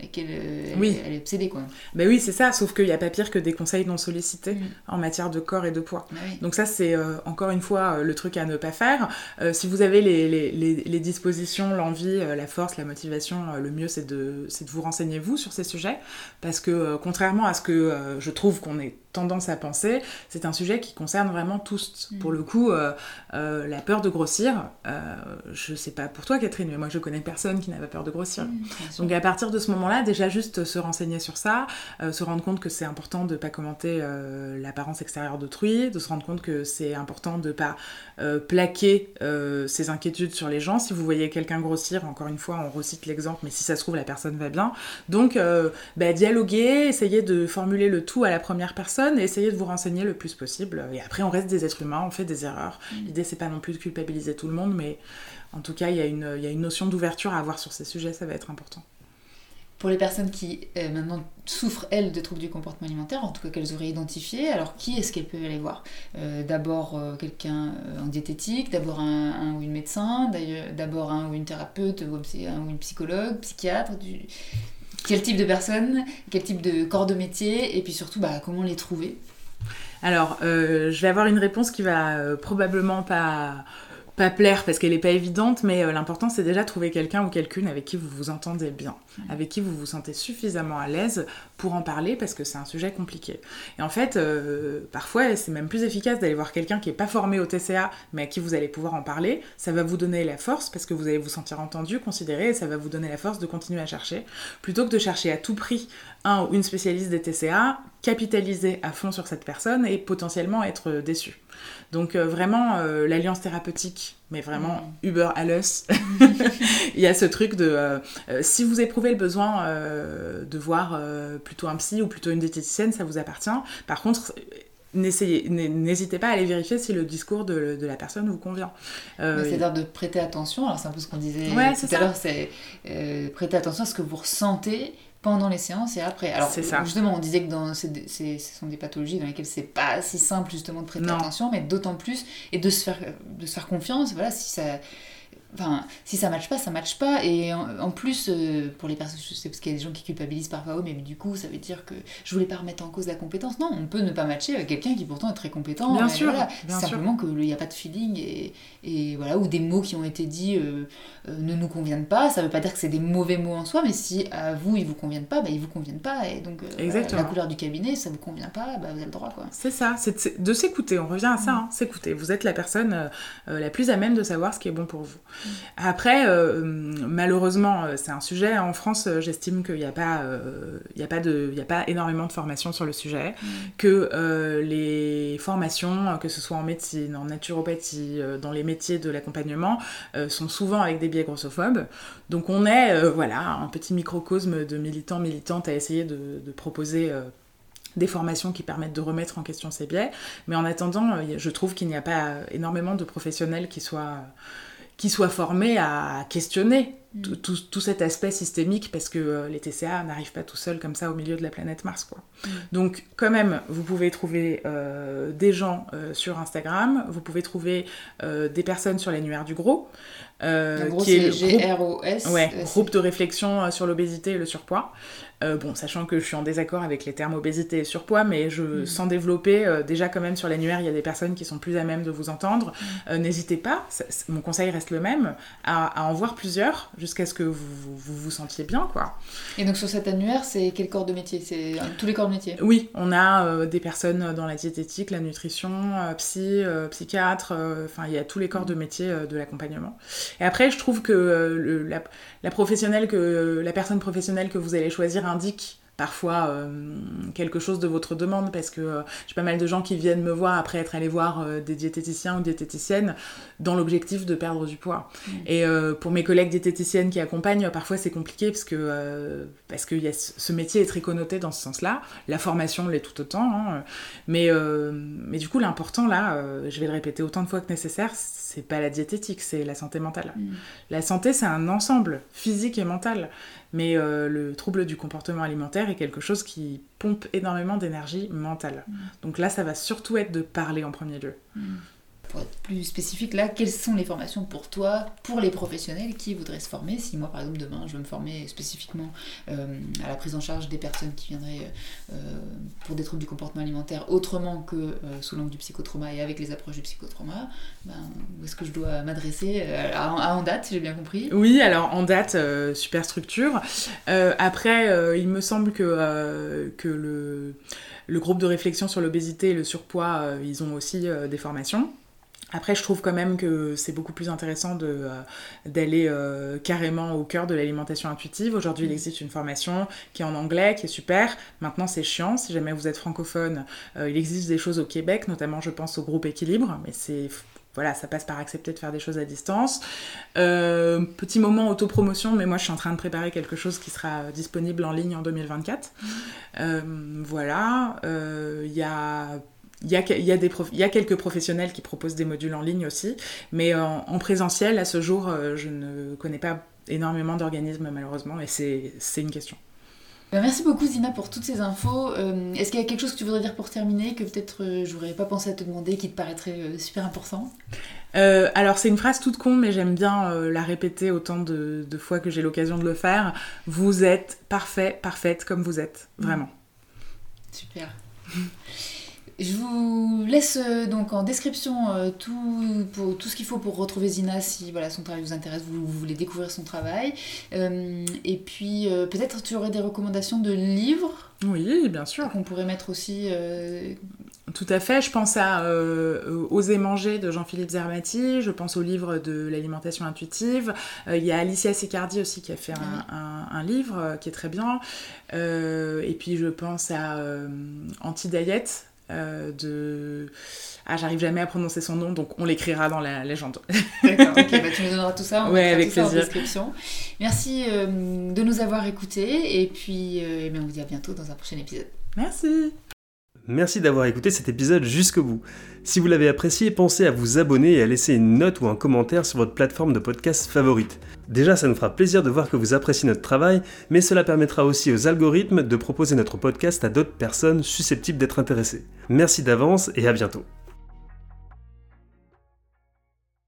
lequel euh, oui. elle, elle est obsédée, quoi. Ben oui, c'est ça, sauf qu'il n'y a pas pire que des conseils non sollicités mmh. en matière de corps et de poids. Ben oui. Donc ça, c'est euh, encore une fois euh, le truc à ne pas faire. Euh, si vous avez les, les, les, les dispositions, l'envie, euh, la force, la motivation, euh, le mieux, c'est de, c'est de vous renseigner, vous, sur ces sujets, parce que euh, contrairement à ce que euh, je trouve qu'on est tendance à penser, c'est un sujet qui concerne vraiment tous. Mmh. Pour le coup, euh, euh, la peur de grossir, euh, je sais pas pour toi Catherine, mais moi je connais personne qui n'a pas peur de grossir. Mmh, Donc à partir de ce moment-là, déjà juste se renseigner sur ça, euh, se rendre compte que c'est important de pas commenter euh, l'apparence extérieure d'autrui, de se rendre compte que c'est important de pas euh, plaquer euh, ses inquiétudes sur les gens. Si vous voyez quelqu'un grossir, encore une fois, on recite l'exemple, mais si ça se trouve, la personne va bien. Donc euh, bah, dialoguer, essayer de formuler le tout à la première personne, et essayez de vous renseigner le plus possible. Et après, on reste des êtres humains, on fait des erreurs. Mmh. L'idée, c'est pas non plus de culpabiliser tout le monde, mais en tout cas, il y a une, il y a une notion d'ouverture à avoir sur ces sujets, ça va être important. Pour les personnes qui, euh, maintenant, souffrent, elles, de troubles du comportement alimentaire, en tout cas qu'elles auraient identifié, alors qui est-ce qu'elles peuvent aller voir ? euh, D'abord euh, quelqu'un en diététique, d'abord un, un ou une médecin, d'ailleurs, d'abord un ou une thérapeute, ou un ou une psychologue, psychiatre, du... Quel type de personnes, quel type de corps de métier, et puis surtout, bah, comment les trouver ? Alors, euh, je vais avoir une réponse qui va euh, probablement pas... pas plaire parce qu'elle est pas évidente, mais euh, l'important c'est déjà trouver quelqu'un ou quelqu'une avec qui vous vous entendez bien, mmh. avec qui vous vous sentez suffisamment à l'aise pour en parler, parce que c'est un sujet compliqué. Et en fait, euh, parfois c'est même plus efficace d'aller voir quelqu'un qui est pas formé au T C A, mais à qui vous allez pouvoir en parler. Ça va vous donner la force parce que vous allez vous sentir entendu, considéré, et ça va vous donner la force de continuer à chercher, plutôt que de chercher à tout prix un ou une spécialiste des T C A, capitaliser à fond sur cette personne et potentiellement être déçu. Donc euh, vraiment euh, l'alliance thérapeutique, mais vraiment mmh. Uber alles. Il y a ce truc de euh, euh, si vous éprouvez le besoin euh, de voir euh, plutôt un psy ou plutôt une diététicienne, ça vous appartient. Par contre, n'essayez, n'hésitez pas à aller vérifier si le discours de, de la personne vous convient. Euh, C'est-à-dire de prêter attention. Alors c'est un peu ce qu'on disait ouais, tout à l'heure, c'est euh, prêter attention à ce que vous ressentez pendant les séances et après. Alors justement, on disait que dans, c'est, c'est, ce sont des pathologies dans lesquelles c'est pas si simple justement de prêter non. attention, mais d'autant plus, et de se faire, de se faire confiance, voilà, si ça... Enfin, si ça matche pas, ça matche pas. Et en, en plus, euh, pour les personnes, je sais parce qu'il y a des gens qui culpabilisent parfois, mais du coup, ça veut dire que je voulais pas remettre en cause la compétence. Non, on peut ne pas matcher avec quelqu'un qui pourtant est très compétent. Bien sûr. Voilà, bien simplement qu'il n'y a pas de feeling et, et voilà, ou des mots qui ont été dits euh, euh, ne nous conviennent pas. Ça veut pas dire que c'est des mauvais mots en soi, mais si à vous ils vous conviennent pas, bah ils vous conviennent pas. Et donc, euh, voilà, la couleur du cabinet, ça vous convient pas, bah vous avez le droit, quoi. C'est ça, c'est de s'écouter. On revient à ça, hein, s'écouter. Vous êtes la personne euh, la plus à même de savoir ce qui est bon pour vous. Après, euh, malheureusement, c'est un sujet. En France, j'estime qu'il n'y a pas, euh, il y a pas de, il y a pas énormément de formations sur le sujet, mmh. que euh, les formations, que ce soit en médecine, en naturopathie, dans les métiers de l'accompagnement, euh, sont souvent avec des biais grossophobes. Donc on est, euh, voilà, un petit microcosme de militants, militantes à essayer de, de proposer... Euh, des formations qui permettent de remettre en question ces biais. Mais en attendant, je trouve qu'il n'y a pas énormément de professionnels qui soient, qui soient formés à questionner tout, tout, tout cet aspect systémique, parce que les T C A n'arrivent pas tout seuls comme ça au milieu de la planète Mars, quoi. Donc quand même, vous pouvez trouver euh, des gens euh, sur Instagram, vous pouvez trouver euh, des personnes sur l'annuaire du GROS, euh, GROS qui est le groupe, ouais, groupe de réflexion sur l'obésité et le surpoids. Euh, bon, sachant que je suis en désaccord avec les termes obésité et surpoids, mais je, mmh. sans développer, euh, déjà quand même sur l'annuaire, il y a des personnes qui sont plus à même de vous entendre. Mmh. Euh, n'hésitez pas, ça, mon conseil reste le même, à, à en voir plusieurs jusqu'à ce que vous vous, vous vous sentiez bien, quoi. Et donc sur cet annuaire, c'est quel corps de métier? C'est tous les corps de métier? Oui, on a euh, des personnes dans la diététique, la nutrition, euh, psy, euh, psychiatre, enfin euh, il y a tous les corps de métier euh, de l'accompagnement. Et après, je trouve que euh, le, la, la professionnelle, que euh, la personne professionnelle que vous allez choisir indique parfois euh, quelque chose de votre demande, parce que euh, j'ai pas mal de gens qui viennent me voir après être allés voir euh, des diététiciens ou diététiciennes dans l'objectif de perdre du poids. Mmh. Et euh, pour mes collègues diététiciennes qui accompagnent, parfois c'est compliqué parce que, euh, parce que y a ce, ce métier est très connoté dans ce sens-là. La formation l'est tout autant. Hein. Mais, euh, mais du coup, l'important, là, euh, je vais le répéter autant de fois que nécessaire, c'est pas la diététique, c'est la santé mentale. Mmh. La santé, c'est un ensemble physique et mental. Mais euh, le trouble du comportement alimentaire est quelque chose qui pompe énormément d'énergie mentale. Mmh. Donc là, ça va surtout être de parler en premier lieu. Mmh. Pour être plus spécifique, là, quelles sont les formations pour toi, pour les professionnels qui voudraient se former? Si moi, par exemple, demain, je veux me former spécifiquement euh, à la prise en charge des personnes qui viendraient euh, pour des troubles du comportement alimentaire autrement que euh, sous l'angle du psychotrauma et avec les approches du psychotrauma, ben, où est-ce que je dois m'adresser? À Endat, si j'ai bien compris. Oui, alors Endat, euh, super structure. Euh, après, euh, il me semble que, euh, que le, le groupe de réflexion sur l'obésité et le surpoids, euh, ils ont aussi euh, des formations. Après, je trouve quand même que c'est beaucoup plus intéressant de, euh, d'aller euh, carrément au cœur de l'alimentation intuitive. Aujourd'hui, il existe une formation qui est en anglais, qui est super. Maintenant, c'est chiant. Si jamais vous êtes francophone, euh, il existe des choses au Québec, notamment, je pense, au groupe Équilibre. Mais c'est... Voilà, ça passe par accepter de faire des choses à distance. Euh, petit moment autopromotion, mais moi je suis en train de préparer quelque chose qui sera disponible en ligne en deux mille vingt-quatre. Mmh. Euh, voilà, il euh, y a... Il y a, il y a des prof... il y a quelques professionnels qui proposent des modules en ligne aussi, mais en, en présentiel, à ce jour, je ne connais pas énormément d'organismes, malheureusement, et c'est, c'est une question. Merci beaucoup, Zina, pour toutes ces infos. Euh, est-ce qu'il y a quelque chose que tu voudrais dire pour terminer, que peut-être euh, je n'aurais pas pensé à te demander, qui te paraîtrait euh, super important? Euh, alors, c'est une phrase toute con, mais j'aime bien euh, la répéter autant de, de fois que j'ai l'occasion de le faire. Vous êtes parfait, parfaite comme vous êtes, vraiment. Super. Je vous laisse donc en description euh, tout, pour, tout ce qu'il faut pour retrouver Zina si voilà, son travail vous intéresse, vous, vous voulez découvrir son travail. Euh, et puis euh, peut-être tu aurais des recommandations de livres. Oui, bien sûr. Qu'on pourrait mettre aussi... Euh... Tout à fait, je pense à euh, Oser manger de Jean-Philippe Zermati, je pense au livre de l'alimentation intuitive, il euh, y a Alicia Sicardi aussi qui a fait un, un, un livre qui est très bien, euh, et puis je pense à euh, Anti-Diet euh, de... Ah, j'arrive jamais à prononcer son nom, donc on l'écrira dans la légende. D'accord, ok, bah tu nous donneras tout ça, on ouais, mettra tout plaisir. Ça en description. Merci euh, de nous avoir écoutés, et puis euh, eh bien, on vous dit à bientôt dans un prochain épisode. Merci. Merci d'avoir écouté cet épisode jusqu'au bout. Si vous l'avez apprécié, pensez à vous abonner et à laisser une note ou un commentaire sur votre plateforme de podcast favorite. Déjà, ça nous fera plaisir de voir que vous appréciez notre travail, mais cela permettra aussi aux algorithmes de proposer notre podcast à d'autres personnes susceptibles d'être intéressées. Merci d'avance et à bientôt.